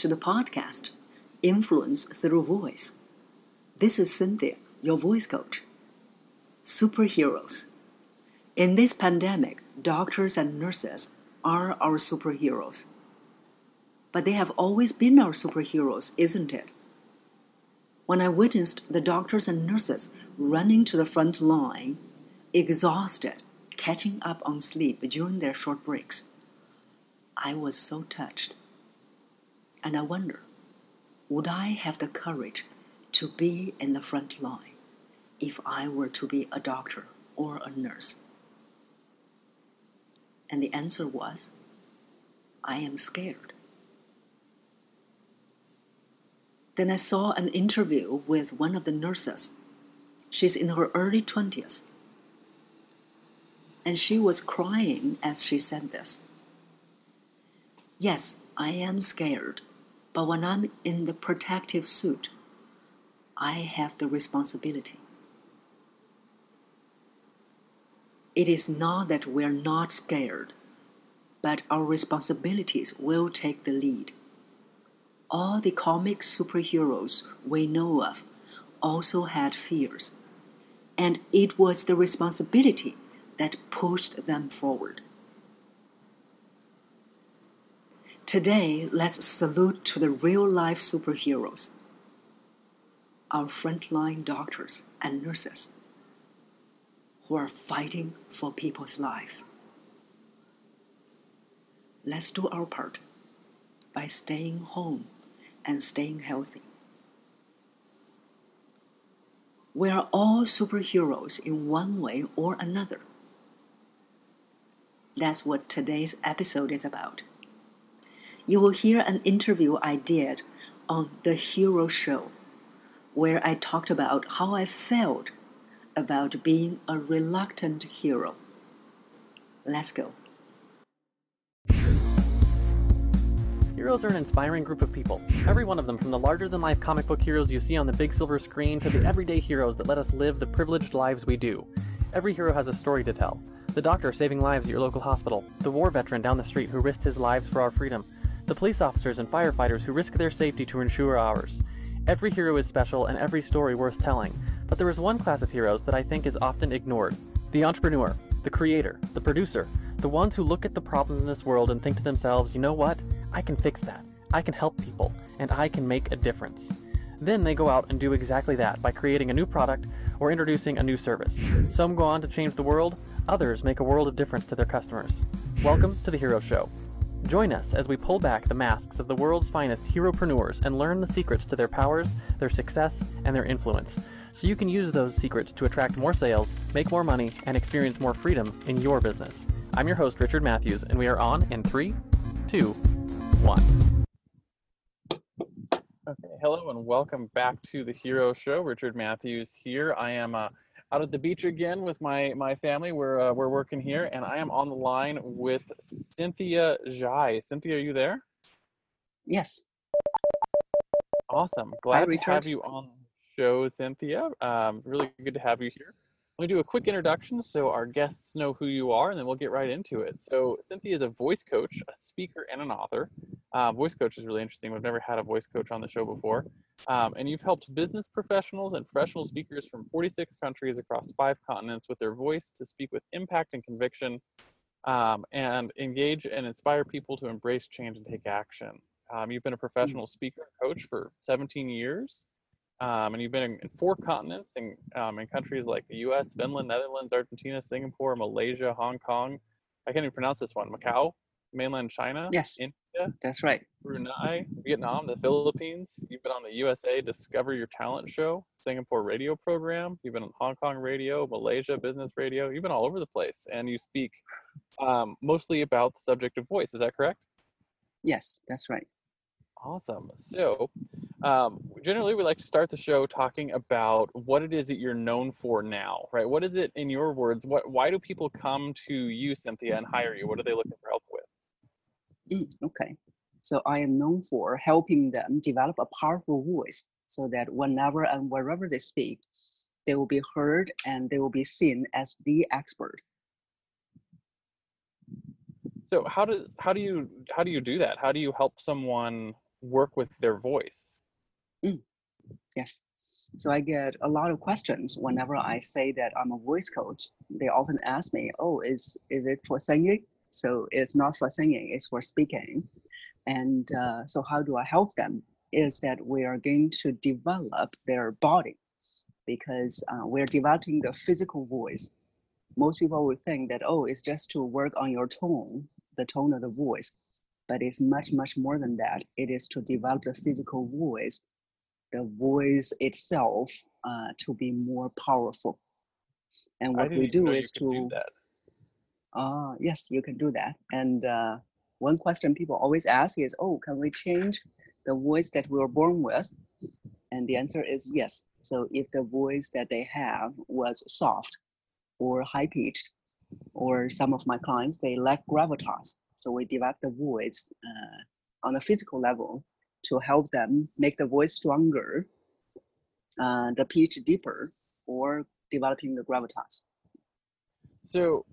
to the podcast, Influence Through Voice. This is Cynthia, your voice coach. Superheroes. In this pandemic, doctors and nurses are our superheroes. But they have always been our superheroes, isn't it? When I witnessed the doctors and nurses running to the front line, exhausted, catching up on sleep during their short breaks, I was so touched. And I wonder, would I have the courage to be in the front line if I were to be a doctor or a nurse? And the answer was, I am scared. Then I saw an interview with one of the nurses. She's in her early 20s. And she was crying as she said this. Yes, I am scared, but when I'm in the protective suit, I have the responsibility. It is not that we're not scared, but our responsibilities will take the lead. All the comic superheroes we know of also had fears, and it was the responsibility that pushed them forward. Today, let's salute to the real-life superheroes, our frontline doctors and nurses, who are fighting for people's lives. Let's do our part by staying home and staying healthy. We are all superheroes in one way or another. That's what today's episode is about. You will hear an interview I did on The Hero Show, where I talked about how I felt about being a reluctant hero. Let's go. Heroes are an inspiring group of people, every one of them, from the larger-than-life comic book heroes you see on the big silver screen to the everyday heroes that let us live the privileged lives we do. Every hero has a story to tell. The doctor saving lives at your local hospital, the war veteran down the street who risked his lives for our freedom, the police officers and firefighters who risk their safety to ensure ours. Every hero is special and every story worth telling, but there is one class of heroes that I think is often ignored. The entrepreneur, the creator, the producer, the ones who look at the problems in this world and think to themselves, you know what, I can fix that, I can help people, and I can make a difference. Then they go out and do exactly that by creating a new product or introducing a new service. Some go on to change the world, others make a world of difference to their customers. Welcome to The Hero Show. Join us as we pull back the masks of the world's finest heropreneurs and learn the secrets to their powers, their success, and their influence, so you can use those secrets to attract more sales, make more money, and experience more freedom in your business. I'm your host, Richard Matthews, and we are on in 3, 2, 1. Okay, hello and welcome back to The Hero Show. Richard Matthews here. I am out at the beach again with my family. We're working here, and I am on the line with Cynthia Zhai. Cynthia, are you there? Yes. Awesome. Glad to have you on the show, Cynthia. Really good to have you here. I'm going to do a quick introduction so our guests know who you are, and then we'll get right into it. So Cynthia is a voice coach, a speaker, and an author. Voice coach is really interesting. We've never had a voice coach on the show before. And you've helped business professionals and professional speakers from 46 countries across 5 continents with their voice to speak with impact and conviction, and engage and inspire people to embrace change and take action. You've been a professional speaker and coach for 17 years. And you've been in 4 continents and in countries like the U.S., Finland, Netherlands, Argentina, Singapore, Malaysia, Hong Kong. I can't even pronounce this one. Macau, mainland China. Yes, India. That's right. Brunei, Vietnam, the Philippines. You've been on the USA Discover Your Talent show, Singapore radio program. You've been on Hong Kong radio, Malaysia business radio. You've been all over the place, and you speak mostly about the subject of voice. Is that correct? Yes, that's right. Awesome. So generally we like to start the show talking about what it is that you're known for now, right? What is it, in your words, why do people come to you, Cynthia, and hire you? What are they looking for help with? Okay. So I am known for helping them develop a powerful voice so that whenever and wherever they speak, they will be heard and they will be seen as the expert. So how do you do that? How do you help someone work with their voice? Mm. Yes. So I get a lot of questions whenever I say that I'm a voice coach. They often ask me, oh, is it for singing? So it's not for singing, it's for speaking. And so how do I help them? Is that we are going to develop their body, because we're developing the physical voice. Most people would think that, oh, it's just to work on your tone, the tone of the voice. But it's much, much more than that. It is to develop the physical voice, the voice itself, to be more powerful. And what we do is to, yes, you can do that. And one question people always ask is, oh, can we change the voice that we were born with? And the answer is yes. So if the voice that they have was soft or high pitched, or some of my clients, they lack gravitas. So we develop the voice on a physical level to help them make the voice stronger, the pitch deeper, or developing the gravitas. So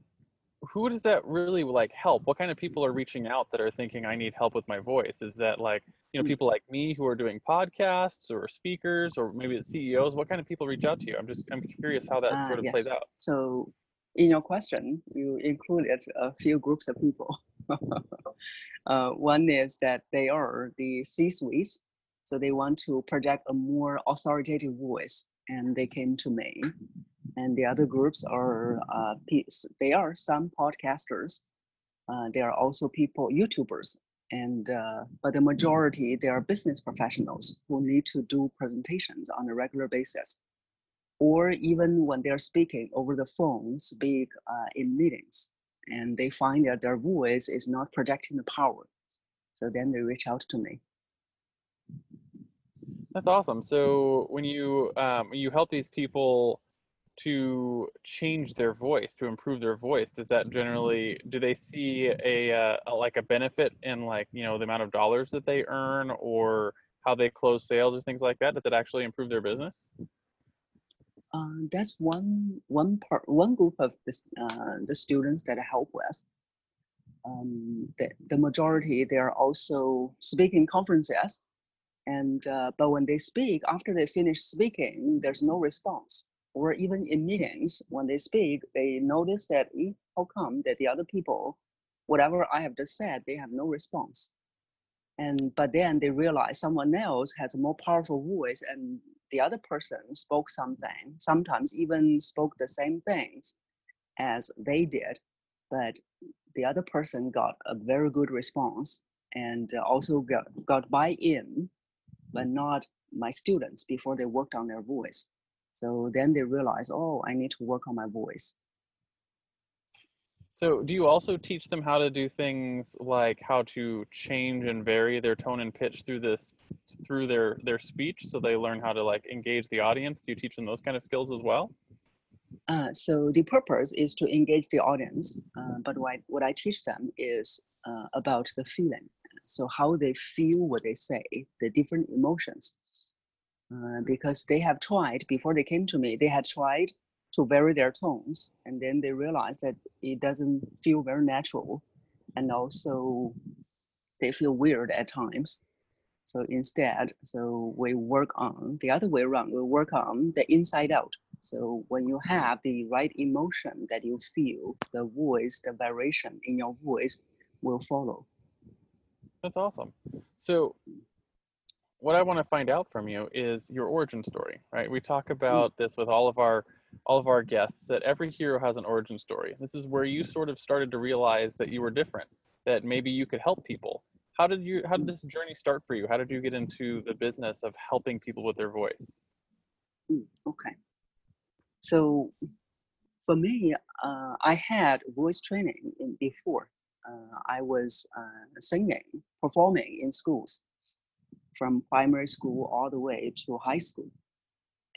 who does that really like help? What kind of people are reaching out that are thinking, I need help with my voice? Is that like, you know, people like me who are doing podcasts or speakers, or maybe the CEOs? What kind of people reach out to you? I'm curious how that sort of plays out. So in your question, you included a few groups of people. One is that they are the C-suites, so they want to project a more authoritative voice, and they came to me. And the other groups are, they are some podcasters. They are also people, YouTubers, and but the majority, they are business professionals who need to do presentations on a regular basis, or even when they're speaking over the phone, speak in meetings. And they find that their voice is not projecting the power. So then they reach out to me. That's awesome. So when you help these people to change their voice, to improve their voice, does that generally, do they see a like a benefit in like, you know, the amount of dollars that they earn or how they close sales or things like that? Does it actually improve their business? That's one group of the students that I help with. The majority, they are also speaking conferences, and but when they speak, after they finish speaking, there's no response. Or even in meetings, when they speak, they notice that how come that the other people, whatever I have just said, they have no response. And but then they realize someone else has a more powerful voice, and the other person spoke something, sometimes even spoke the same things as they did, but the other person got a very good response and also got buy-in, but not my students before they worked on their voice. So then they realize, oh, I need to work on my voice. So do you also teach them how to do things like how to change and vary their tone and pitch through this, through their speech, so they learn how to like engage the audience? Do you teach them those kind of skills as well? So the purpose is to engage the audience, but what I teach them is about the feeling. So how they feel what they say, the different emotions, because they have tried, before they came to me, they had tried to vary their tones, and then they realize that it doesn't feel very natural, and also they feel weird at times. So instead, so we work on the other way around, we work on the inside out. So when you have the right emotion that you feel, the voice, the variation in your voice will follow. That's awesome. So what I want to find out from you is your origin story, right? We talk about this with all of our guests, that every hero has an origin story. This is where you sort of started to realize that you were different, that maybe you could help people. How did this journey start for you? How did you get into the business of helping people with their voice? Okay. So for me, I had voice training before. I was singing, performing in schools from primary school all the way to high school.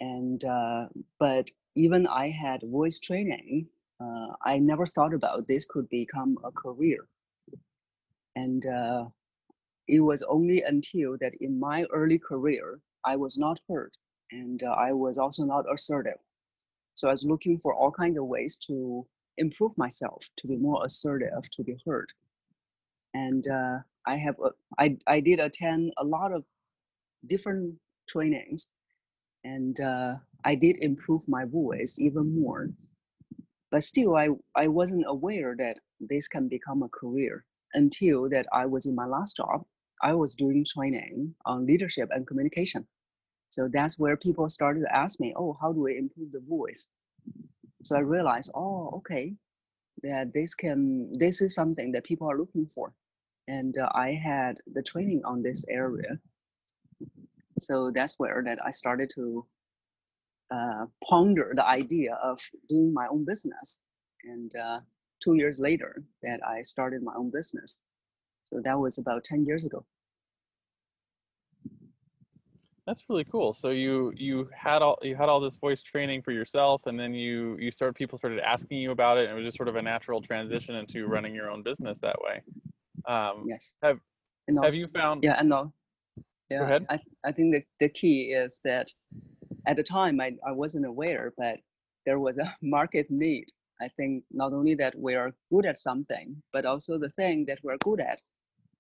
And but even I had voice training, I never thought about this could become a career. And it was only until that in my early career, I was not heard, and I was also not assertive. So I was looking for all kinds of ways to improve myself, to be more assertive, to be heard. And I did attend a lot of different trainings, and I did improve my voice even more. But still, I wasn't aware that this can become a career until that I was in my last job. I was doing training on leadership and communication. So that's where people started to ask me, oh, how do we improve the voice? So I realized, oh, okay, that this is something that people are looking for. And I had the training on this area. So that's where that I started to ponder the idea of doing my own business. And 2 years later that I started my own business. So that was about 10 years ago. That's really cool. So you had all this voice training for yourself, and then people started asking you about it, and it was just sort of a natural transition into running your own business that way. Yes. Have you found? Yeah, and no. Yeah. Go ahead. I think that the key is that at the time I wasn't aware, but there was a market need. I think not only that we are good at something, but also the thing that we're good at,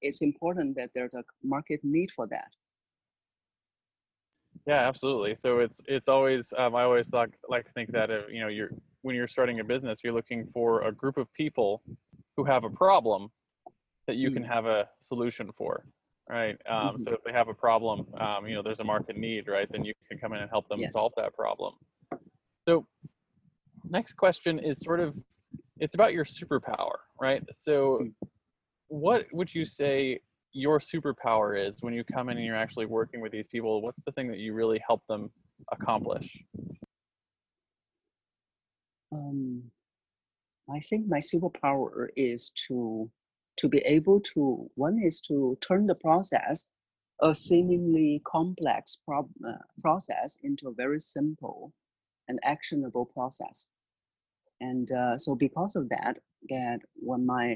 it's important that there's a market need for that. Yeah, absolutely. So it's always I always think that when you're starting a business, you're looking for a group of people who have a problem that you can have a solution for, right? So if they have a problem, there's a market need, right? Then you can come in and help them solve that problem. So next question is it's about your superpower, right? So what would you say your superpower is when you come in and you're actually working with these people? What's the thing that you really help them accomplish? I think my superpower is to be able to, one is to turn the process, a seemingly complex process, into a very simple and actionable process. And so because of that when my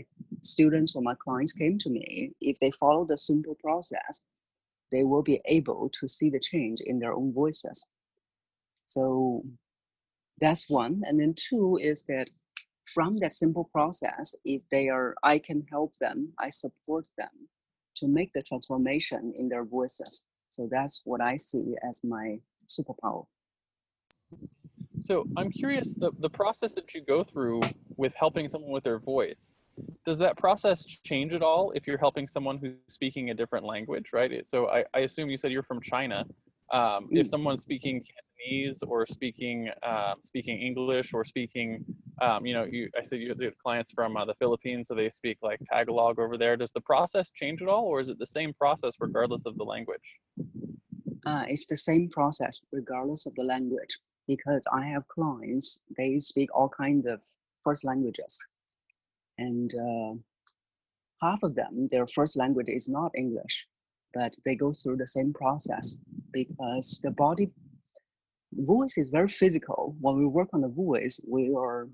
students or my clients came to me, if they follow the simple process, they will be able to see the change in their own voices. So that's one. And then two is that from that simple process, if they are, I can help them, I support them to make the transformation in their voices. So that's what I see as my superpower. So I'm curious, the process that you go through with helping someone with their voice, does that process change at all if you're helping someone who's speaking a different language, right? So I assume you said you're from China. If someone's speaking Cantonese or speaking English or speaking, I said you have clients from the Philippines, so they speak like Tagalog over there. Does the process change at all, or is it the same process regardless of the language? It's the same process regardless of the language. Because I have clients, they speak all kinds of first languages. And half of them, their first language is not English, but they go through the same process because the body, voice is very physical. When we work on the voice, we are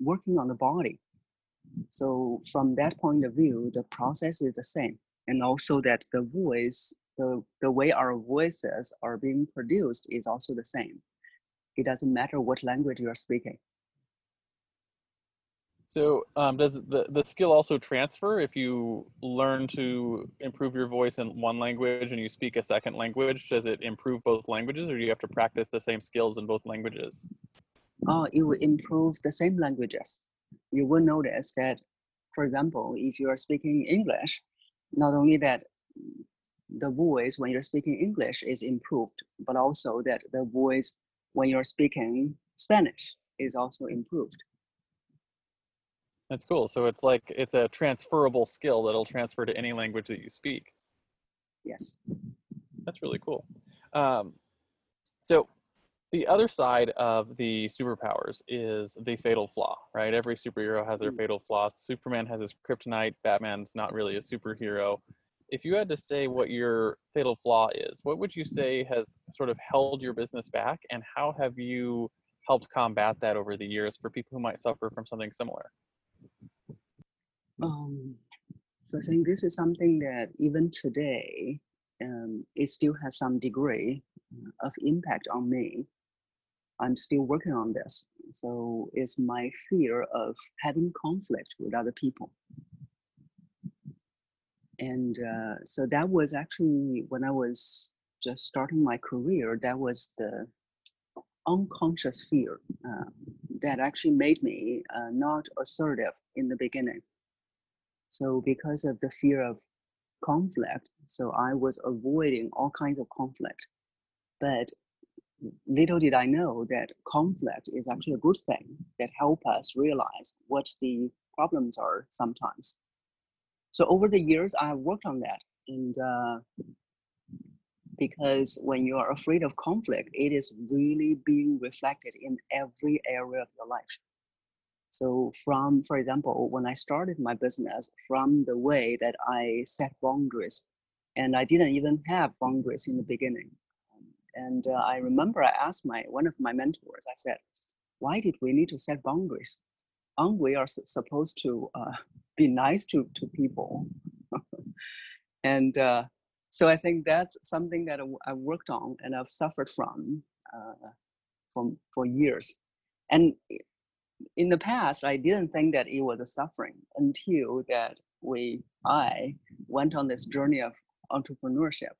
working on the body. So from that point of view, the process is the same. And also that the voice, the way our voices are being produced is also the same. It doesn't matter what language you are speaking. So does the skill also transfer if you learn to improve your voice in one language and you speak a second language? Does it improve both languages, or do you have to practice the same skills in both languages? It will improve the same languages. You will notice that, for example, if you are speaking English, not only that the voice when you're speaking English is improved, but also that the voice when you're speaking Spanish is also improved. That's cool. So it's a transferable skill that'll transfer to any language that you speak. Yes. That's really cool. So the other side of the superpowers is the fatal flaw, right? Every superhero has their fatal flaws. Superman has his kryptonite. Batman's not really a superhero. If you had to say what your fatal flaw is, what would you say has sort of held your business back, and how have you helped combat that over the years for people who might suffer from something similar? So I think this is something that even today, it still has some degree of impact on me. I'm still working on this. So it's my fear of having conflict with other people. And so that was actually when I was just starting my career, that was the unconscious fear that actually made me not assertive in the beginning. So because of the fear of conflict, so I was avoiding all kinds of conflict. But little did I know that conflict is actually a good thing that helps us realize what the problems are sometimes. So over the years, I worked on that. And because when you are afraid of conflict, it is really being reflected in every area of your life. So from, for example, when I started my business, from the way that I set boundaries, and I didn't even have boundaries in the beginning. And I remember I asked one of my mentors, I said, why did we need to set boundaries? Aren't we supposed to be nice to people? And so I think that's something that I worked on and I've suffered from for years. And in the past, I didn't think that it was a suffering until that I went on this journey of entrepreneurship.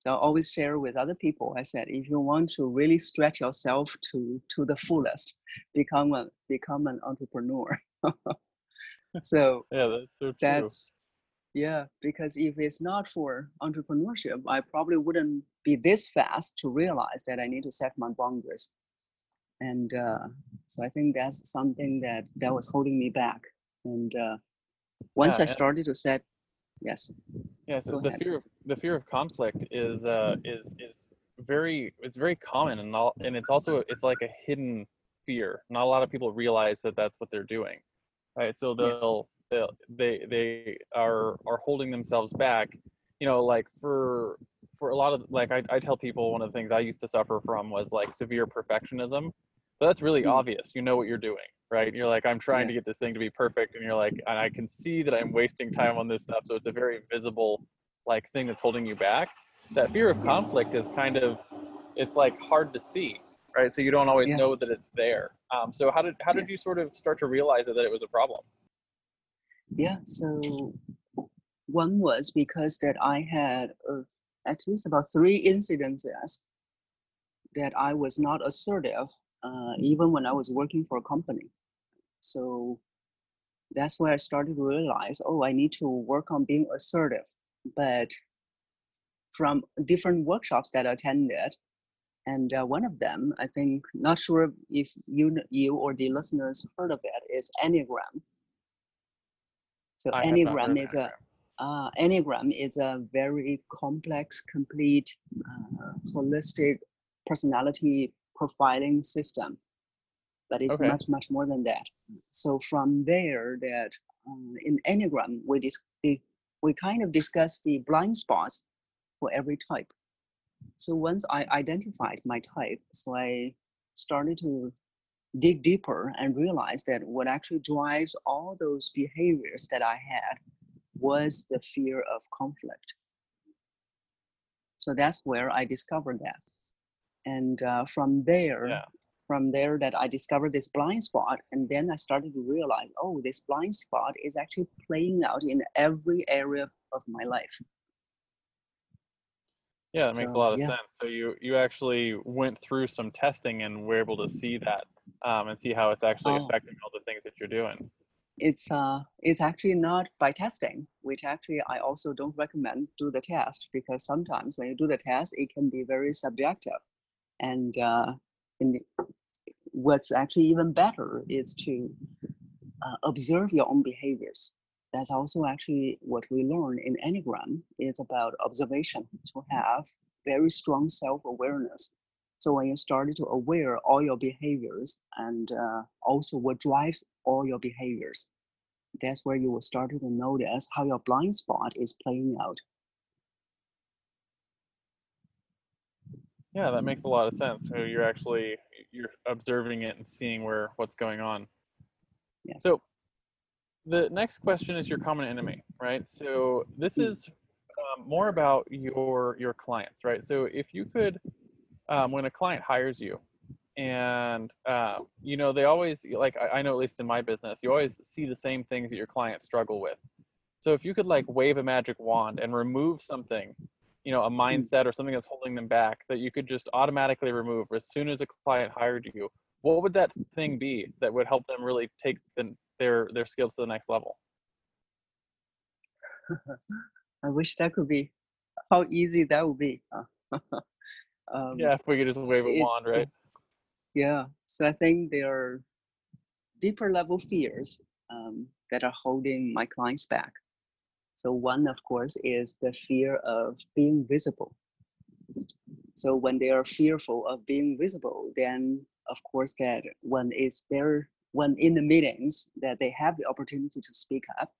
So I always share with other people, I said, if you want to really stretch yourself to the fullest, become an entrepreneur. So yeah, that's so true. Yeah, because if it's not for entrepreneurship, I probably wouldn't be this fast to realize that I need to set my boundaries. And so I think that's something that was holding me back. And once I started to set, so the fear of conflict is very common, and it's like a hidden fear. Not a lot of people realize that that's what they're doing, right? So they are holding themselves back. You know, like for a lot of, like, I tell people one of the things I used to suffer from was like severe perfectionism. But that's really obvious. You know what you're doing, right? You're like, I'm trying to get this thing to be perfect. And you're like, and I can see that I'm wasting time on this stuff. So it's a very visible, like, thing that's holding you back. That fear of conflict is kind of, it's like hard to see, right? So you don't always know that it's there. So how did you sort of start to realize that it was a problem? Yeah, so one was because that I had at least about 3 incidences that I was not assertive, even when I was working for a company. So that's where I started to realize, I need to work on being assertive. But from different workshops that I attended, and one of them, I think, not sure if you or the listeners heard of it, is Enneagram. So Enneagram is a very complex, complete, holistic personality profiling system, but it's much more than that. So from there, that in Enneagram we kind of discuss the blind spots for every type. So once I identified my type, so I started to dig deeper and realize that what actually drives all those behaviors that I had was the fear of conflict. So that's where I discovered that. And from there that I discovered this blind spot. And then I started to realize, this blind spot is actually playing out in every area of my life. Yeah, that makes a lot of sense. So you actually went through some testing and were able to see that and see how it's actually affecting all the things that you're doing. It's actually not by testing, which actually I also don't recommend do the test, because sometimes when you do the test, it can be very subjective. And what's actually even better is to observe your own behaviors. That's also actually what we learn in Enneagram. It's about observation, to have very strong self-awareness. So when you started to aware all your behaviors and also what drives all your behaviors, that's where you will start to notice how your blind spot is playing out. Yeah, that makes a lot of sense. So you're observing it and seeing what's going on. Yes. So the next question is your common enemy, right? So this is more about your clients, right? So if you could. When a client hires you, and they always, like I know at least in my business, you always see the same things that your clients struggle with. So if you could like wave a magic wand and remove something, you know, a mindset or something that's holding them back that you could just automatically remove as soon as a client hired you, what would that thing be that would help them really take their skills to the next level? I wish that could be, how easy that would be. Yeah, if we could just wave a wand, right? Yeah, so I think there are deeper level fears that are holding my clients back. So one, of course, is the fear of being visible. So when they are fearful of being visible, then of course that when it's there, when in the meetings that they have the opportunity to speak up,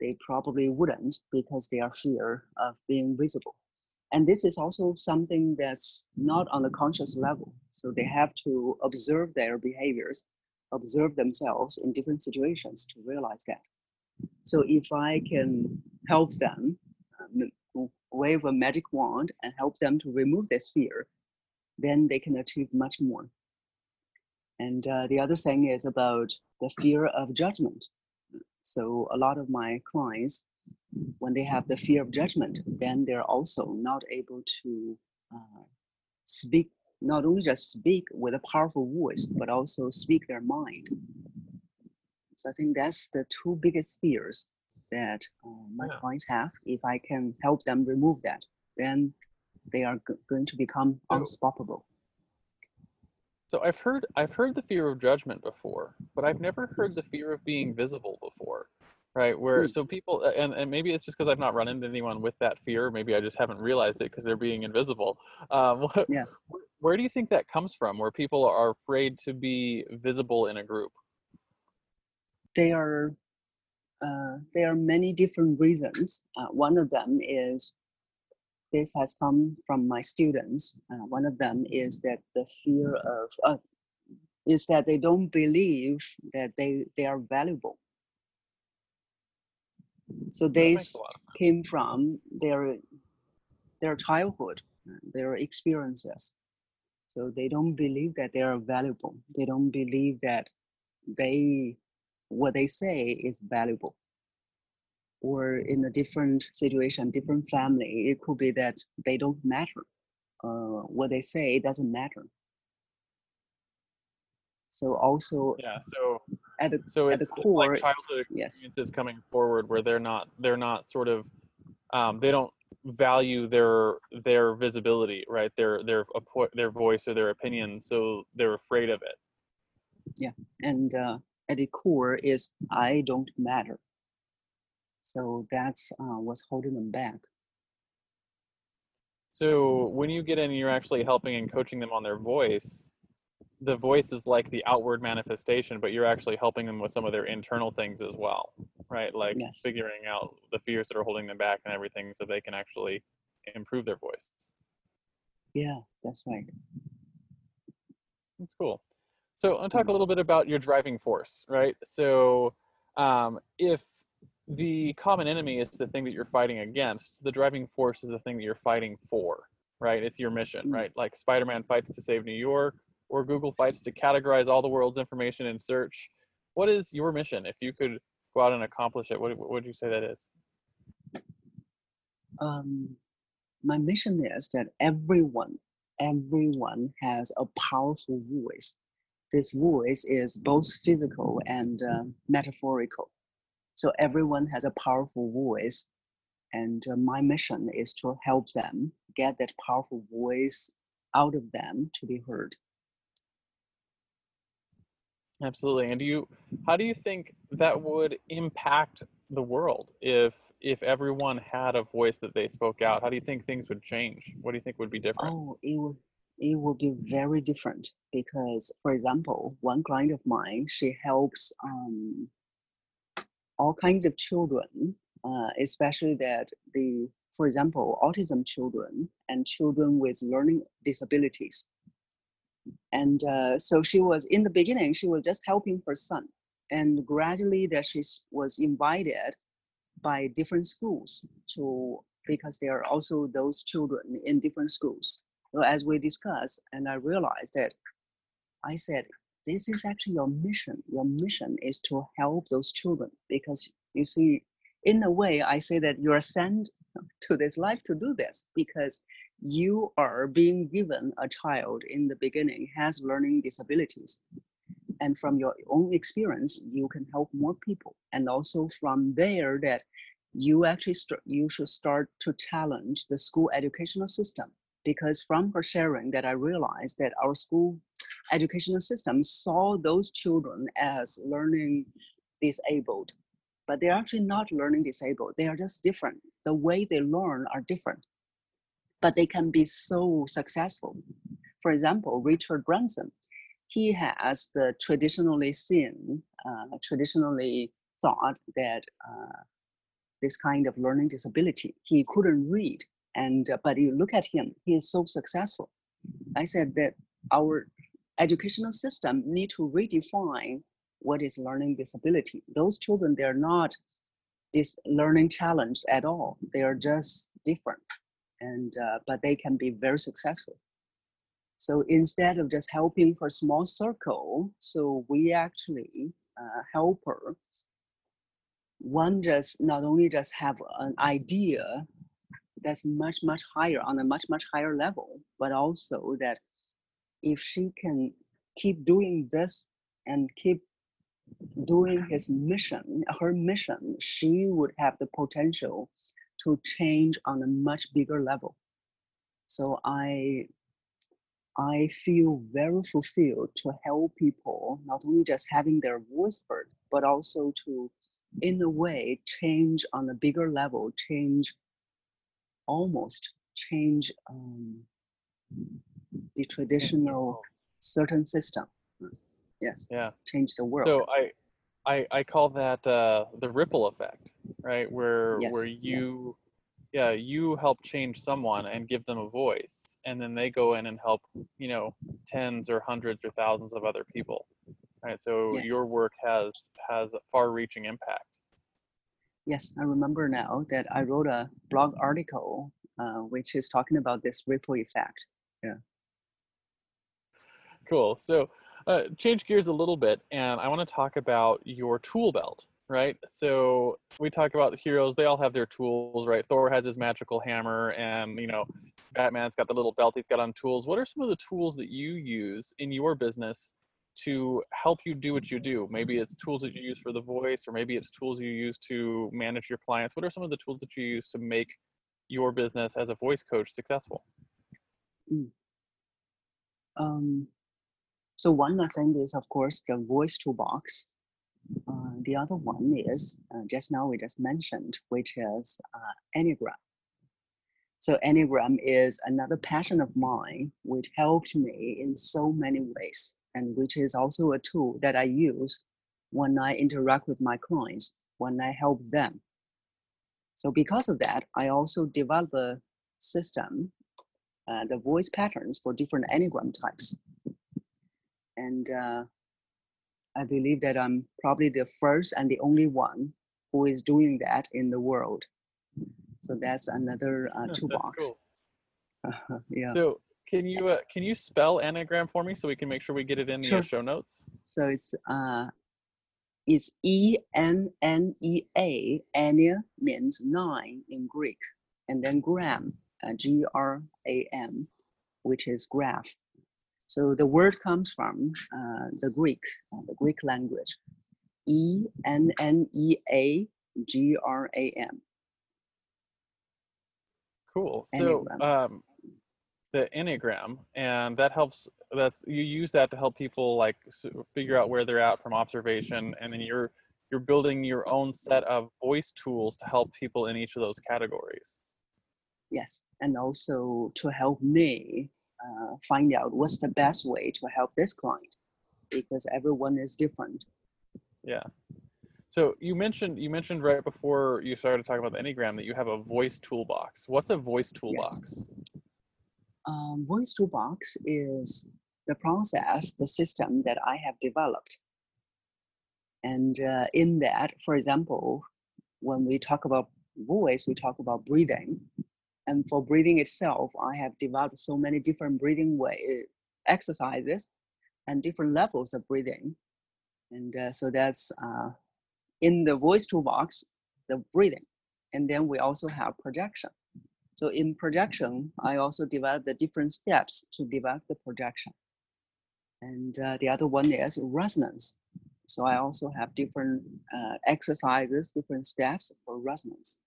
they probably wouldn't because they are fear of being visible. And this is also something that's not on the conscious level. So they have to observe their behaviors, observe themselves in different situations to realize that. So if I can help them wave a magic wand and help them to remove this fear, then they can achieve much more. And the other thing is about the fear of judgment. So a lot of my clients, when they have the fear of judgment, then they're also not able to speak, not only just speak with a powerful voice, but also speak their mind. So I think that's the two biggest fears that my clients have. If I can help them remove that, then they are going to become unstoppable. So I've heard the fear of judgment before, but I've never heard the fear of being visible before, right? Where so people, and maybe it's just because I've not run into anyone with that fear. Maybe I just haven't realized it because they're being invisible. Where do you think that comes from? Where people are afraid to be visible in a group? There are many different reasons. One of them is, this has come from my students. One of them is that the fear of is that they don't believe that they are valuable. So this came from their childhood, their experiences. So they don't believe that they are valuable. They don't believe that what they say is valuable. Or in a different situation, different family, it could be that they don't matter. What they say doesn't matter. So also, at the core, it's like childhood experiences coming forward where they're not sort of they don't value their visibility, right? Their voice or their opinion, so they're afraid of it. Yeah, and at the core is I don't matter. So that's what's holding them back. So when you get in and you're actually helping and coaching them on their voice, the voice is like the outward manifestation, but you're actually helping them with some of their internal things as well, right? Like figuring out the fears that are holding them back and everything so they can actually improve their voice. Yeah, that's right. That's cool. So I'll talk a little bit about your driving force, right? So if the common enemy is the thing that you're fighting against, the driving force is the thing that you're fighting for, right? It's your mission, right? Like Spider-Man fights to save New York, or Google fights to categorize all the world's information in search. What is your mission? If you could go out and accomplish it, what would you say that is? My mission is that everyone has a powerful voice. This voice is both physical and metaphorical. So everyone has a powerful voice, and my mission is to help them get that powerful voice out of them to be heard. Absolutely. And how do you think that would impact the world if everyone had a voice that they spoke out? How do you think things would change? What do you think would be different? Oh, it would be very different because, for example, one client of mine, she helps all kinds of children, especially for example, autism children and children with learning disabilities. And so in the beginning, she was just helping her son. And gradually that she was invited by different schools because there are also those children in different schools. So as we discussed, and I realized that I said, this is actually your mission. Your mission is to help those children because you see, in a way, I say that you are sent to this life to do this, because you are being given a child in the beginning has learning disabilities. And from your own experience, you can help more people. And also from there that you actually you should start to challenge the school educational system. Because from her sharing that I realized that our school educational system saw those children as learning disabled, but they're actually not learning disabled. They are just different. The way they learn are different, but they can be so successful. For example, Richard Branson, he has the traditionally thought that this kind of learning disability, he couldn't read. And, but you look at him, he is so successful. I said that our educational system need to redefine what is learning disability. Those children, they're not this learning challenge at all. They are just different, and but they can be very successful. So instead of just helping for small circle, so we actually help her. One just not only just have an idea that's much higher on a much higher level, but also that if she can keep doing this and keep doing his mission, her mission, she would have the potential to change on a much bigger level. So I feel very fulfilled to help people, not only just having their voice heard, but also to, in a way, change on a bigger level, change the traditional certain system. Yes. Yeah. Change the world. So I call that the ripple effect, right? Where you help change someone and give them a voice, and then they go in and help, you know, tens or hundreds or thousands of other people. Right. So your work has a far-reaching impact. Yes, I remember now that I wrote a blog article, which is talking about this ripple effect. Yeah. Cool. So change gears a little bit, and I want to talk about your tool belt, right? So we talk about heroes. They all have their tools, right? Thor has his magical hammer, and, you know, Batman's got the little belt he's got on tools. What are some of the tools that you use in your business to help you do what you do? Maybe it's tools that you use for the voice, or maybe it's tools you use to manage your clients. What are some of the tools that you use to make your business as a voice coach successful? So one thing is, of course, the voice toolbox. The other one is, just now we just mentioned, which is Enneagram. So Enneagram is another passion of mine, which helped me in so many ways, and which is also a tool that I use when I interact with my clients, when I help them. So because of that, I also develop a system, the voice patterns for different Enneagram types. And I believe that I'm probably the first and the only one who is doing that in the world. So that's another toolbox. Cool. Yeah. So can you spell Enneagram for me so we can make sure we get it in the show notes? So it's E-N-N-E-A. Ennea means 9 in Greek, and then gram, G-R-A-M, which is graph. So the word comes from the Greek language, E-N-N-E-A-G-R-A-M. Cool. So the Enneagram, and that helps, you use that to help people like figure out where they're at from observation, and then you're building your own set of voice tools to help people in each of those categories. Yes, and also to help me find out what's the best way to help this client, because everyone is different. Yeah. So you mentioned right before you started talking about the Enneagram that you have a voice toolbox. What's a voice toolbox? Yes. Voice toolbox is the process, the system that I have developed. And in that, for example, when we talk about voice, we talk about breathing. And for breathing itself, I have developed so many different breathing exercises and different levels of breathing. And so that's in the voice toolbox, the breathing. And then we also have projection. So in projection, I also developed the different steps to develop the projection. And the other one is resonance. So I also have different exercises, different steps for resonance.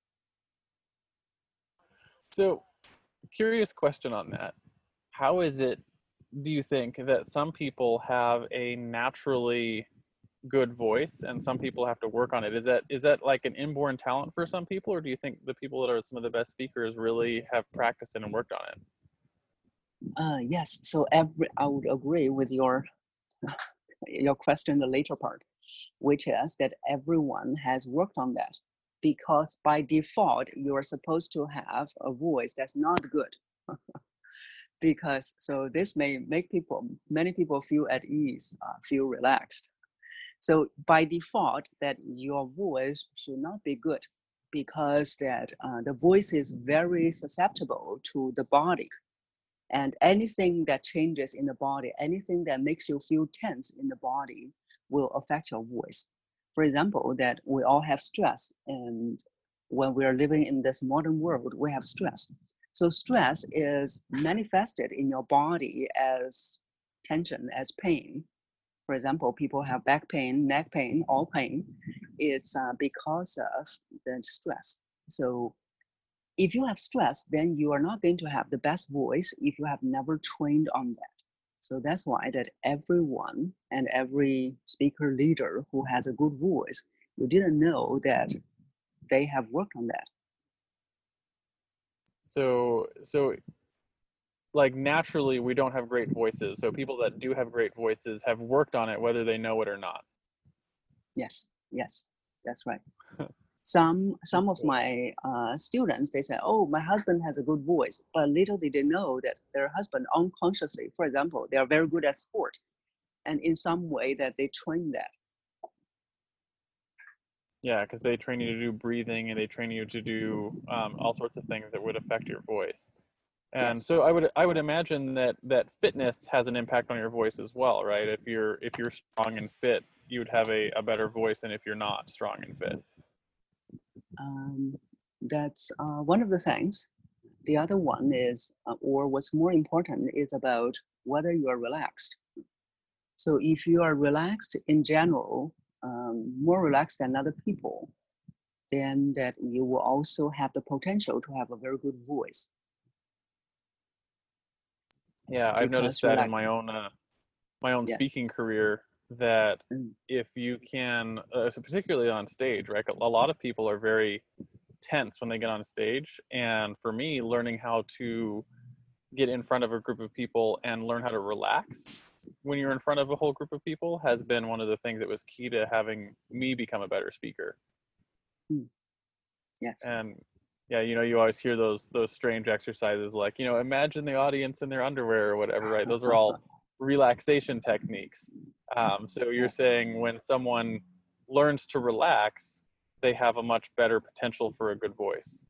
So, curious question on that. How is it, do you think, that some people have a naturally good voice and some people have to work on it? Is that like an inborn talent for some people, or do you think the people that are some of the best speakers really have practiced it and worked on it? Yes. So I would agree with your question, the later part, which is that everyone has worked on that, because by default, you are supposed to have a voice that's not good. Because so this may make many people feel at ease, feel relaxed. So by default, that your voice should not be good, because that the voice is very susceptible to the body. And anything that changes in the body, anything that makes you feel tense in the body will affect your voice. For example, that we all have stress. And when we are living in this modern world, we have stress. So stress is manifested in your body as tension, as pain. For example, people have back pain, neck pain, all pain. It's because of the stress. So if you have stress, then you are not going to have the best voice if you have never trained on that. So that's why that everyone and every speaker leader who has a good voice, you didn't know that they have worked on that. So like naturally we don't have great voices. So people that do have great voices have worked on it, whether they know it or not. Yes, that's right. Some of my students, they say, oh, my husband has a good voice, but little did they know that their husband unconsciously, for example, they are very good at sport, and in some way that they train that. Yeah, because they train you to do breathing, and they train you to do all sorts of things that would affect your voice. And yes. So I would imagine that fitness has an impact on your voice as well, right? If you're strong and fit, you would have a better voice than if you're not strong and fit. That's one of the things. The other one is, or what's more important, is about whether you are relaxed. So if you are relaxed in general, more relaxed than other people, then that you will also have the potential to have a very good voice. Yeah, I've noticed that in my own speaking career. That if you can, so particularly on stage, right? A lot of people are very tense when they get on stage. And for me, learning how to get in front of a group of people and learn how to relax when you're in front of a whole group of people has been one of the things that was key to having me become a better speaker. Yes. And yeah, you know, you always hear those strange exercises like, you know, imagine the audience in their underwear or whatever, right? Those are all relaxation techniques. So you're saying when someone learns to relax, they have a much better potential for a good voice.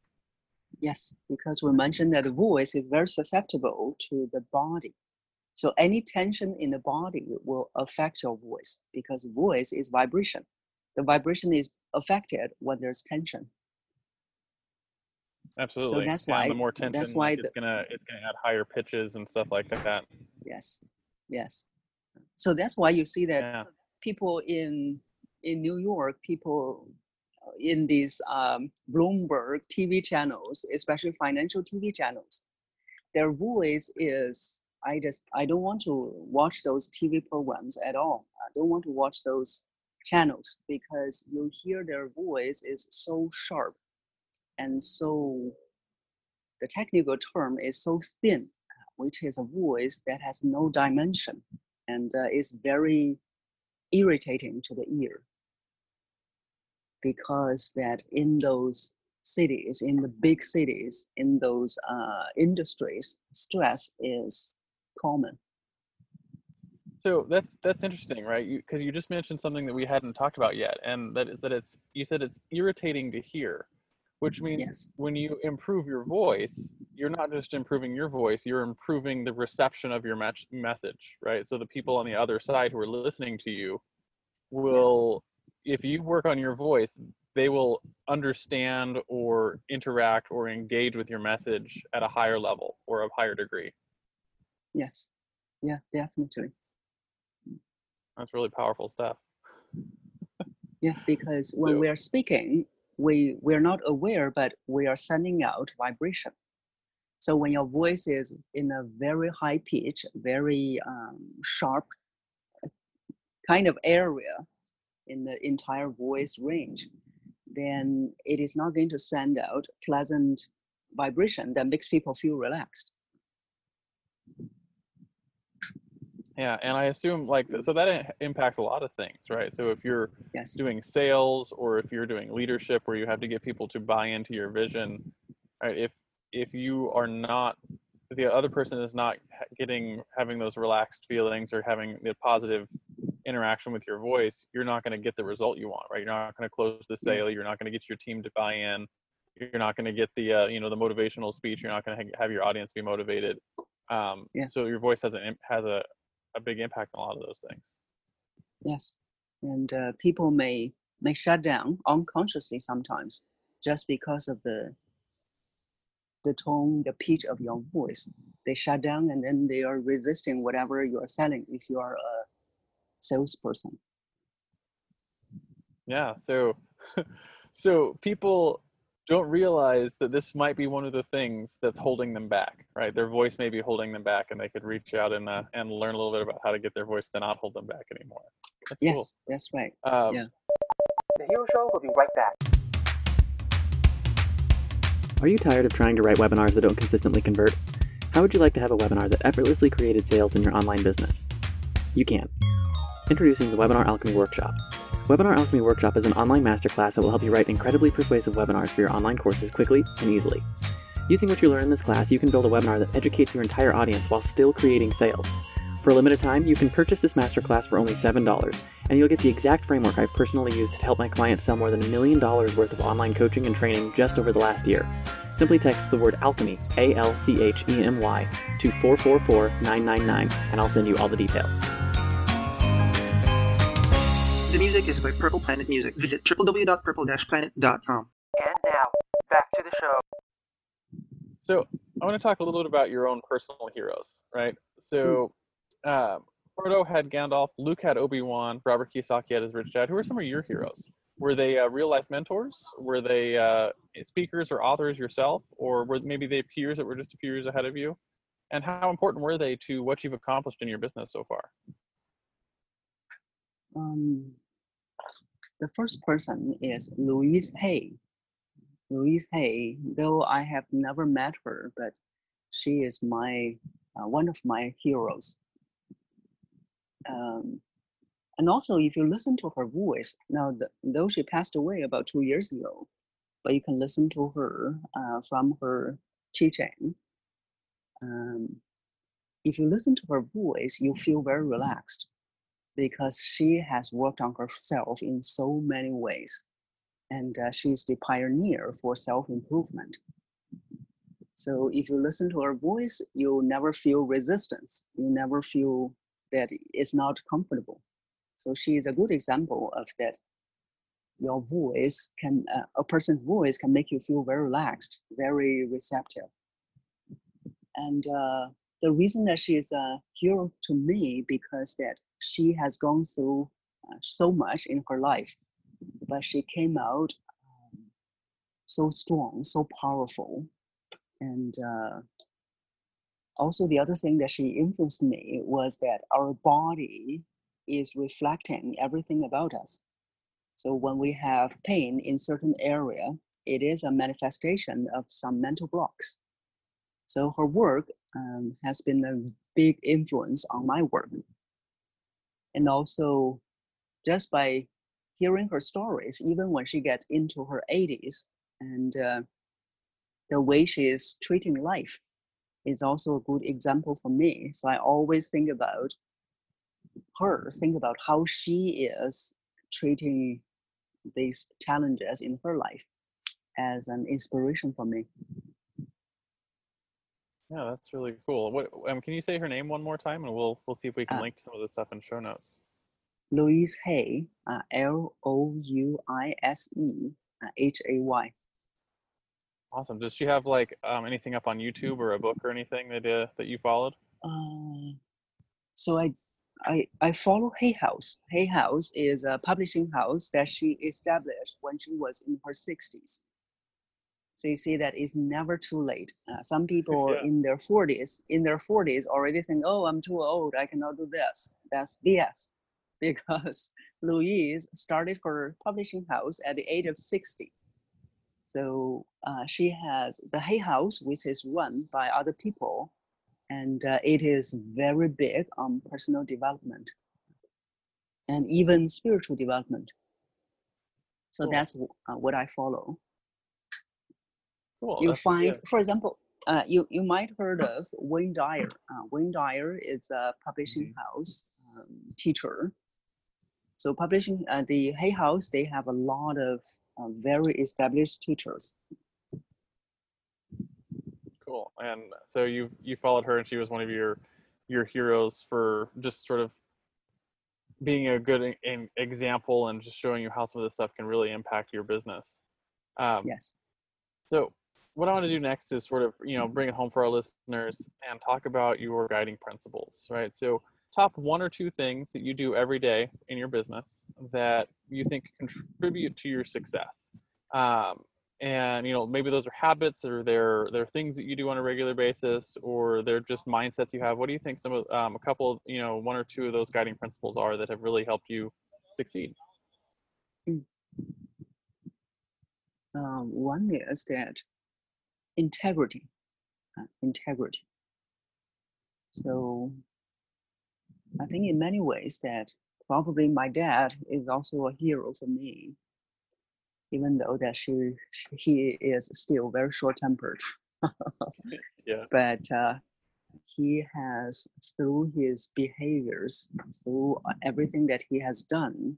Yes, because we mentioned that the voice is very susceptible to the body. So any tension in the body will affect your voice, because voice is vibration. The vibration is affected when there's tension. Absolutely. So that's why the more tension, that's why it's gonna add higher pitches and stuff like that. Yes. So that's why you see that people in New York, people in these Bloomberg TV channels, especially financial TV channels, their voice is, I don't want to watch those TV programs at all. I don't want to watch those channels, because you hear their voice is so sharp and so, the technical term is so thin, which is a voice that has no dimension and is very irritating to the ear. Because that in those cities, in the big cities, in those industries, stress is common. So that's interesting, right? Because you just mentioned something that we hadn't talked about yet, and that is that you said it's irritating to hear. Which means when you improve your voice, you're not just improving your voice, you're improving the reception of your message, right? So the people on the other side who are listening to you will, if you work on your voice, they will understand or interact or engage with your message at a higher level or a higher degree. Yes. Yeah, definitely. That's really powerful stuff. Yeah, because when we are speaking, we're not aware, but we are sending out vibration. So when your voice is in a very high pitch, very sharp kind of area in the entire voice range, then it is not going to send out pleasant vibration that makes people feel relaxed. Yeah, and I assume so that impacts a lot of things, right? So if you're doing sales or if you're doing leadership where you have to get people to buy into your vision, right? If you are not, if the other person is not having those relaxed feelings or having the positive interaction with your voice, you're not going to get the result you want, right? You're not going to close the sale. You're not going to get your team to buy in. You're not going to get the the motivational speech. You're not going to have your audience be motivated. So your voice has a big impact on a lot of those things. Yes, and people may shut down unconsciously sometimes just because of the tone, the pitch of your voice. They shut down and then they are resisting whatever you are selling if you are a salesperson. Yeah, so people don't realize that this might be one of the things that's holding them back, right? Their voice may be holding them back, and they could reach out and learn a little bit about how to get their voice to not hold them back anymore. That's cool. Yes, that's right. The Hero Show will be right back. Are you tired of trying to write webinars that don't consistently convert? How would you like to have a webinar that effortlessly created sales in your online business? You can. Introducing the Webinar Alchemy Workshop. Webinar Alchemy Workshop is an online masterclass that will help you write incredibly persuasive webinars for your online courses quickly and easily. Using what you learn in this class, you can build a webinar that educates your entire audience while still creating sales. For a limited time, you can purchase this masterclass for only $7, and you'll get the exact framework I've personally used to help my clients sell more than $1 million worth of online coaching and training just over the last year. Simply text the word Alchemy, A-L-C-H-E-M-Y, to 444-999, and I'll send you all the details. The music is by Purple Planet Music. Visit www.purple-planet.com. And now, back to the show. So, I want to talk a little bit about your own personal heroes, right? So, Frodo had Gandalf, Luke had Obi-Wan, Robert Kiyosaki had his rich dad. Who are some of your heroes? Were they real-life mentors? Were they speakers or authors yourself? Or were maybe they peers that were just a few years ahead of you? And how important were they to what you've accomplished in your business so far? The first person is Louise Hay. Louise Hay, though I have never met her, but she is one of my heroes. And also, if you listen to her voice, now though she passed away about 2 years ago, but you can listen to her from her teaching. If you listen to her voice, you feel very relaxed, because she has worked on herself in so many ways. And she's the pioneer for self-improvement. So if you listen to her voice, you'll never feel resistance. You never feel that it's not comfortable. So she is a good example of that. Your voice can, a person's voice can make you feel very relaxed, very receptive. And the reason that she is a hero to me, because that she has gone through so much in her life, but she came out so strong, so powerful. And also the other thing that she influenced me was that our body is reflecting everything about us. So when we have pain in certain area, it is a manifestation of some mental blocks. So her work has been a big influence on my work. And also, just by hearing her stories, even when she gets into her 80s, and the way she is treating life is also a good example for me. So I always think about her, think about how she is treating these challenges in her life as an inspiration for me. Yeah, that's really cool. What can you say her name one more time, and we'll see if we can link to some of the stuff in show notes. Louise Hay, L-O-U-I-S-E Hay. Awesome. Does she have like anything up on YouTube or a book or anything that you followed? So I follow Hay House. Hay House is a publishing house that she established when she was in her 60s. So you see that it's never too late. Some people in their 40s already think, oh, I'm too old, I cannot do this. That's BS. Because Louise started her publishing house at the age of 60. So she has the Hay House, which is run by other people. And it is very big on personal development and even spiritual development. So cool. That's what I follow. Cool. You find, for example, you might heard of Wayne Dyer. Wayne Dyer is a publishing house teacher. So publishing, the Hay House, they have a lot of very established teachers. Cool. And so you followed her, and she was one of your heroes for just sort of being a good example and just showing you how some of this stuff can really impact your business. Yes. So what I want to do next is sort of, bring it home for our listeners and talk about your guiding principles, right? So top one or two things that you do every day in your business that you think contribute to your success. And, maybe those are habits, or they're things that you do on a regular basis, or they're just mindsets you have. What do you think some of a couple of, one or two of those guiding principles are that have really helped you succeed? One is that integrity. So I think in many ways that probably my dad is also a hero for me. Even though that he is still very short-tempered. Yeah. But he has, through his behaviors, through everything that he has done,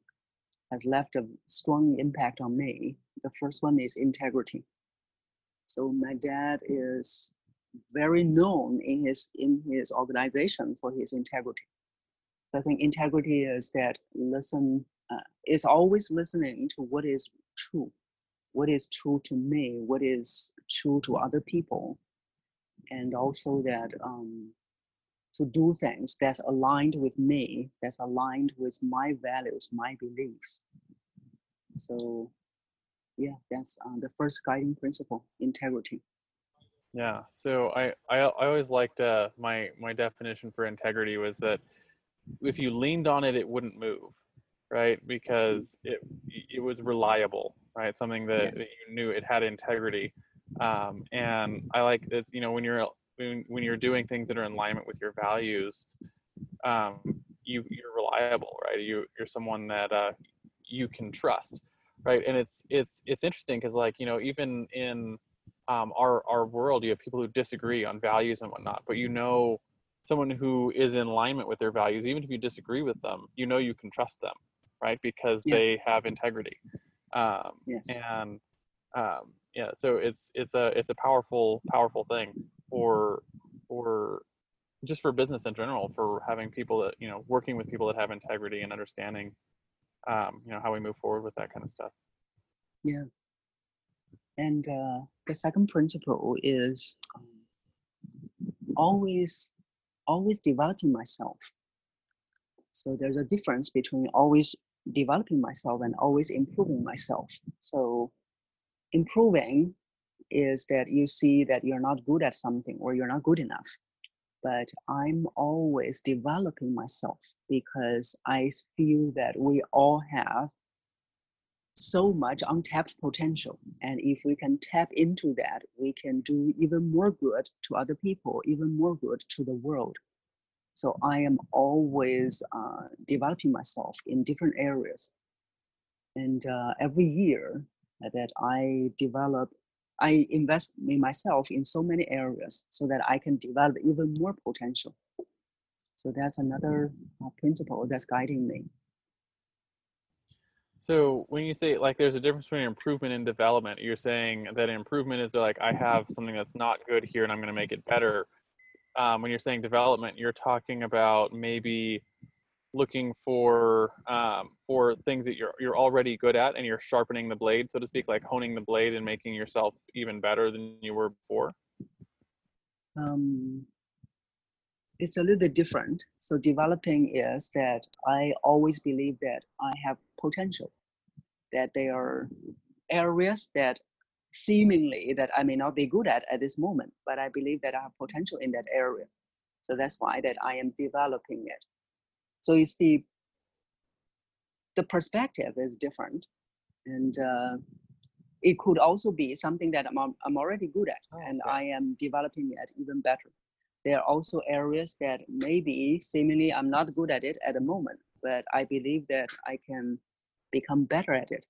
has left a strong impact on me. The first one is integrity. So my dad is very known in his organization for his integrity. So I think integrity is that is always listening to what is true, what is true to me, what is true to other people, and also that to do things that's aligned with me, that's aligned with my values, my beliefs. So yeah, that's the first guiding principle, integrity. Yeah, so I always liked my definition for integrity was that if you leaned on it, it wouldn't move. Right, because it was reliable, right? Something that, yes, that you knew it had integrity, and I like that. When you're doing things that are in alignment with your values, you're reliable, right? You're someone that you can trust, right? And it's interesting because even in our world, you have people who disagree on values and whatnot, but someone who is in alignment with their values, even if you disagree with them, you can trust them. Right, because they have integrity, yes. And so it's a powerful thing for just for business in general, for having people that working with people that have integrity and understanding, how we move forward with that kind of stuff. Yeah, and the second principle is always developing myself. So there's a difference between always developing myself and always improving myself. So improving is that you see that you're not good at something or you're not good enough, but I'm always developing myself because I feel that we all have so much untapped potential. And if we can tap into that, we can do even more good to other people, even more good to the world. So I am always developing myself in different areas. And every year that I invest in myself in so many areas so that I can develop even more potential. So that's another principle that's guiding me. So when you say there's a difference between improvement and development, you're saying that improvement is I have something that's not good here and I'm going to make it better. When you're saying development, you're talking about maybe looking for things that you're already good at, and you're sharpening the blade, so to speak, like honing the blade and making yourself even better than you were before? It's a little bit different. So developing is that I always believe that I have potential, that there are areas that seemingly that I may not be good at this moment, but I believe that I have potential in that area. So that's why that I am developing it. So it's the perspective is different, and it could also be something that I'm already good at, and I am developing it even better. There are also areas that maybe seemingly I'm not good at it at the moment, but I believe that I can become better at it.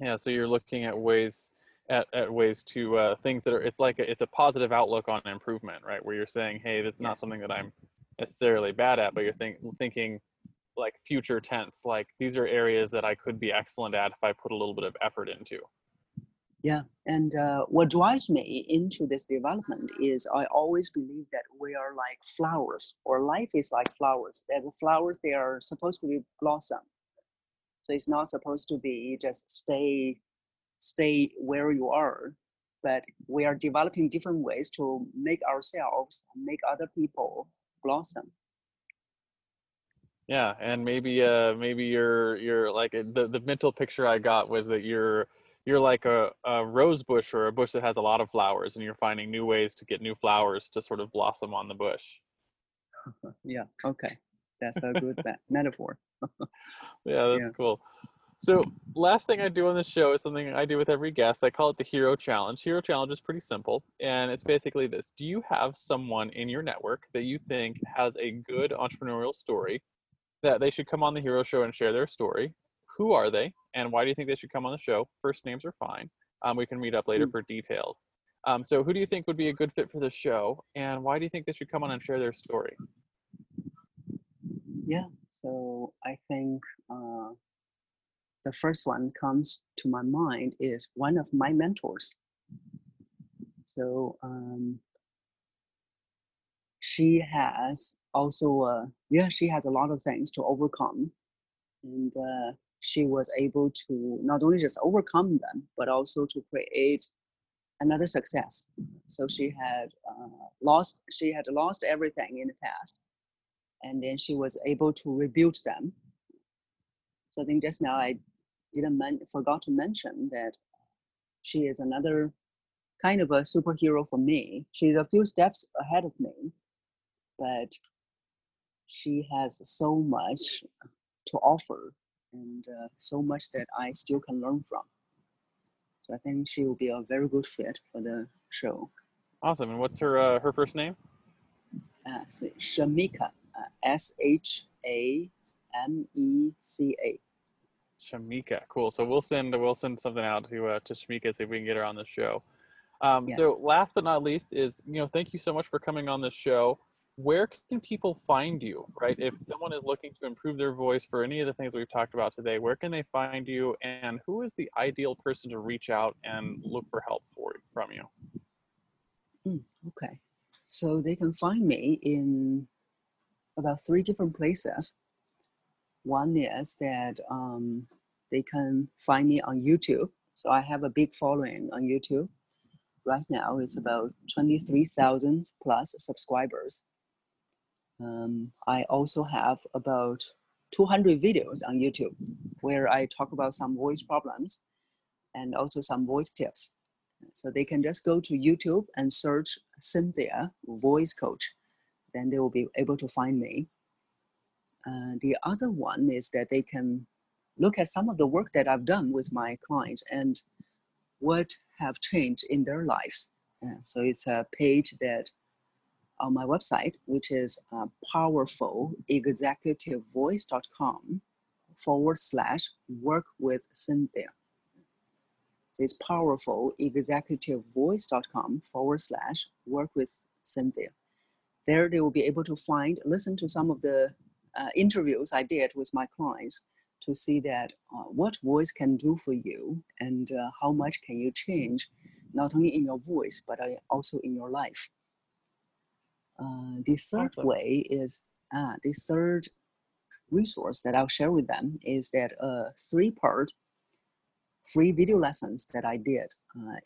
Yeah, so you're looking at ways to things that are, it's a positive outlook on improvement, right? Where you're saying, hey, that's not something that I'm necessarily bad at, but you're thinking like future tense, like these are areas that I could be excellent at if I put a little bit of effort into. Yeah, and what drives me into this development is I always believe that we are like flowers, or life is like flowers. The flowers, they are supposed to be blossom. So it's not supposed to be just stay where you are, but we are developing different ways to make ourselves, make other people blossom. Yeah, and maybe you're like the mental picture I got was that you're like a rose bush, or a bush that has a lot of flowers, and you're finding new ways to get new flowers to sort of blossom on the bush. Yeah, okay. That's a good metaphor. Cool. So last thing I do on the show is something I do with every guest. I call it the Hero Challenge. Hero Challenge is pretty simple, and it's basically this. Do you have someone in your network that you think has a good entrepreneurial story that they should come on the Hero Show and share their story? Who are they, and why do you think they should come on the show? First names are fine. We can meet up later for details. So who do you think would be a good fit for the show, and why do you think they should come on and share their story? Yeah, so I think the first one comes to my mind is one of my mentors. So she has also, she has a lot of things to overcome. And she was able to not only just overcome them, but also to create another success. So she had lost everything in the past, and then she was able to rebuild them. So I think just now I forgot to mention that she is another kind of a superhero for me. She's a few steps ahead of me, but she has so much to offer, and so much that I still can learn from. So I think she will be a very good fit for the show. Awesome. And what's her first name? So Shamika. S-H-A-M-E-C-A. Shamika. Cool. So we'll send something out to Shamika, see if we can get her on the show. So last but not least is, thank you so much for coming on the show. Where can people find you, right? If someone is looking to improve their voice for any of the things we've talked about today, where can they find you, and who is the ideal person to reach out and look for help from you? Okay. So they can find me in about 3 different places. One is that they can find me on YouTube. So I have a big following on YouTube. Right now, it's about 23,000 plus subscribers. I also have about 200 videos on YouTube where I talk about some voice problems and also some voice tips. So they can just go to YouTube and search Cynthia Voice Coach. Then they will be able to find me. The other one is that they can look at some of the work that I've done with my clients and what have changed in their lives. So it's a page that on my website, which is PowerfulExecutiveVoice.com /work-with-Cynthia. So it's PowerfulExecutiveVoice.com /work-with-Cynthia. There they will be able to listen to some of the interviews I did with my clients to see that what voice can do for you, and how much can you change, not only in your voice, but also in your life. The third way is the third resource that I'll share with them is that three-part free video lessons that I did.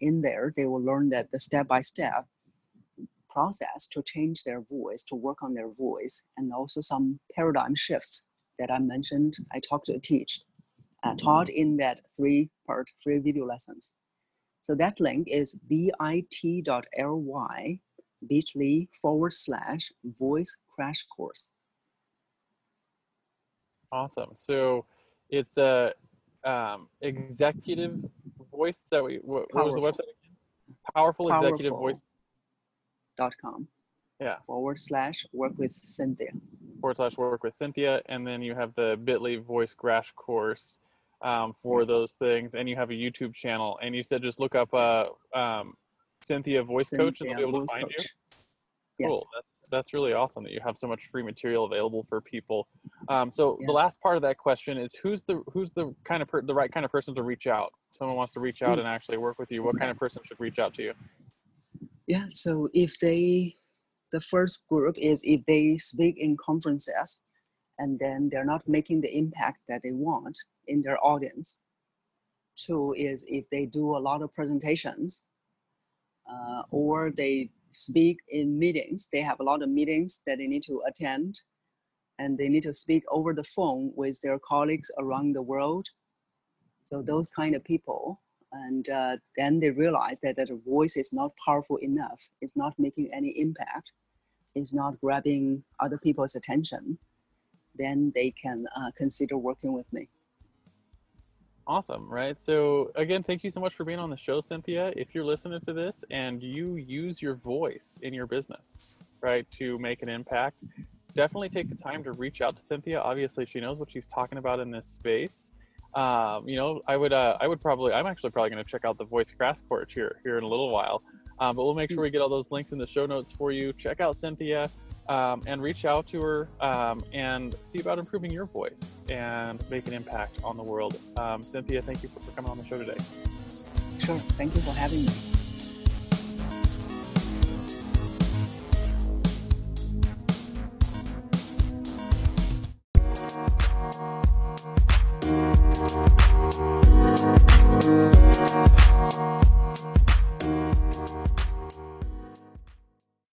In there, they will learn that the step-by-step process to change their voice, to work on their voice, and also some paradigm shifts that I mentioned, I taught in that three-part free video lessons. So that link is bit.ly/voice-crash-course. Awesome. So it's a executive voice. So what was the website again? PowerfulExecutiveVoice.com. Yeah. /work with Cynthia. /work with Cynthia. And then you have the bit.ly voice crash course for those things. And you have a YouTube channel. And you said just look up Cynthia Voice Coach and they'll be able to find you. Cool. Yes. That's really awesome that you have so much free material available for people. The last part of that question is who's the right kind of person to reach out? If someone wants to reach out and actually work with you, what kind of person should reach out to you? Yeah. So the first group is if they speak in conferences and then they're not making the impact that they want in their audience. Two is if they do a lot of presentations or they speak in meetings. They have a lot of meetings that they need to attend and they need to speak over the phone with their colleagues around the world. So those kind of people. And then they realize that their voice is not powerful enough. It's not making any impact. It's not grabbing other people's attention. Then they can consider working with me. Awesome, right? So again, thank you so much for being on the show, Cynthia. If you're listening to this and you use your voice in your business, right, to make an impact, definitely take the time to reach out to Cynthia. Obviously, she knows what she's talking about in this space. I'm actually probably going to check out the voice crash course here in a little while, but we'll make sure we get all those links in the show notes for you. Check out Cynthia. And reach out to her and see about improving your voice and make an impact on the world. Cynthia, thank you for coming on the show today. Sure. Thank you for having me.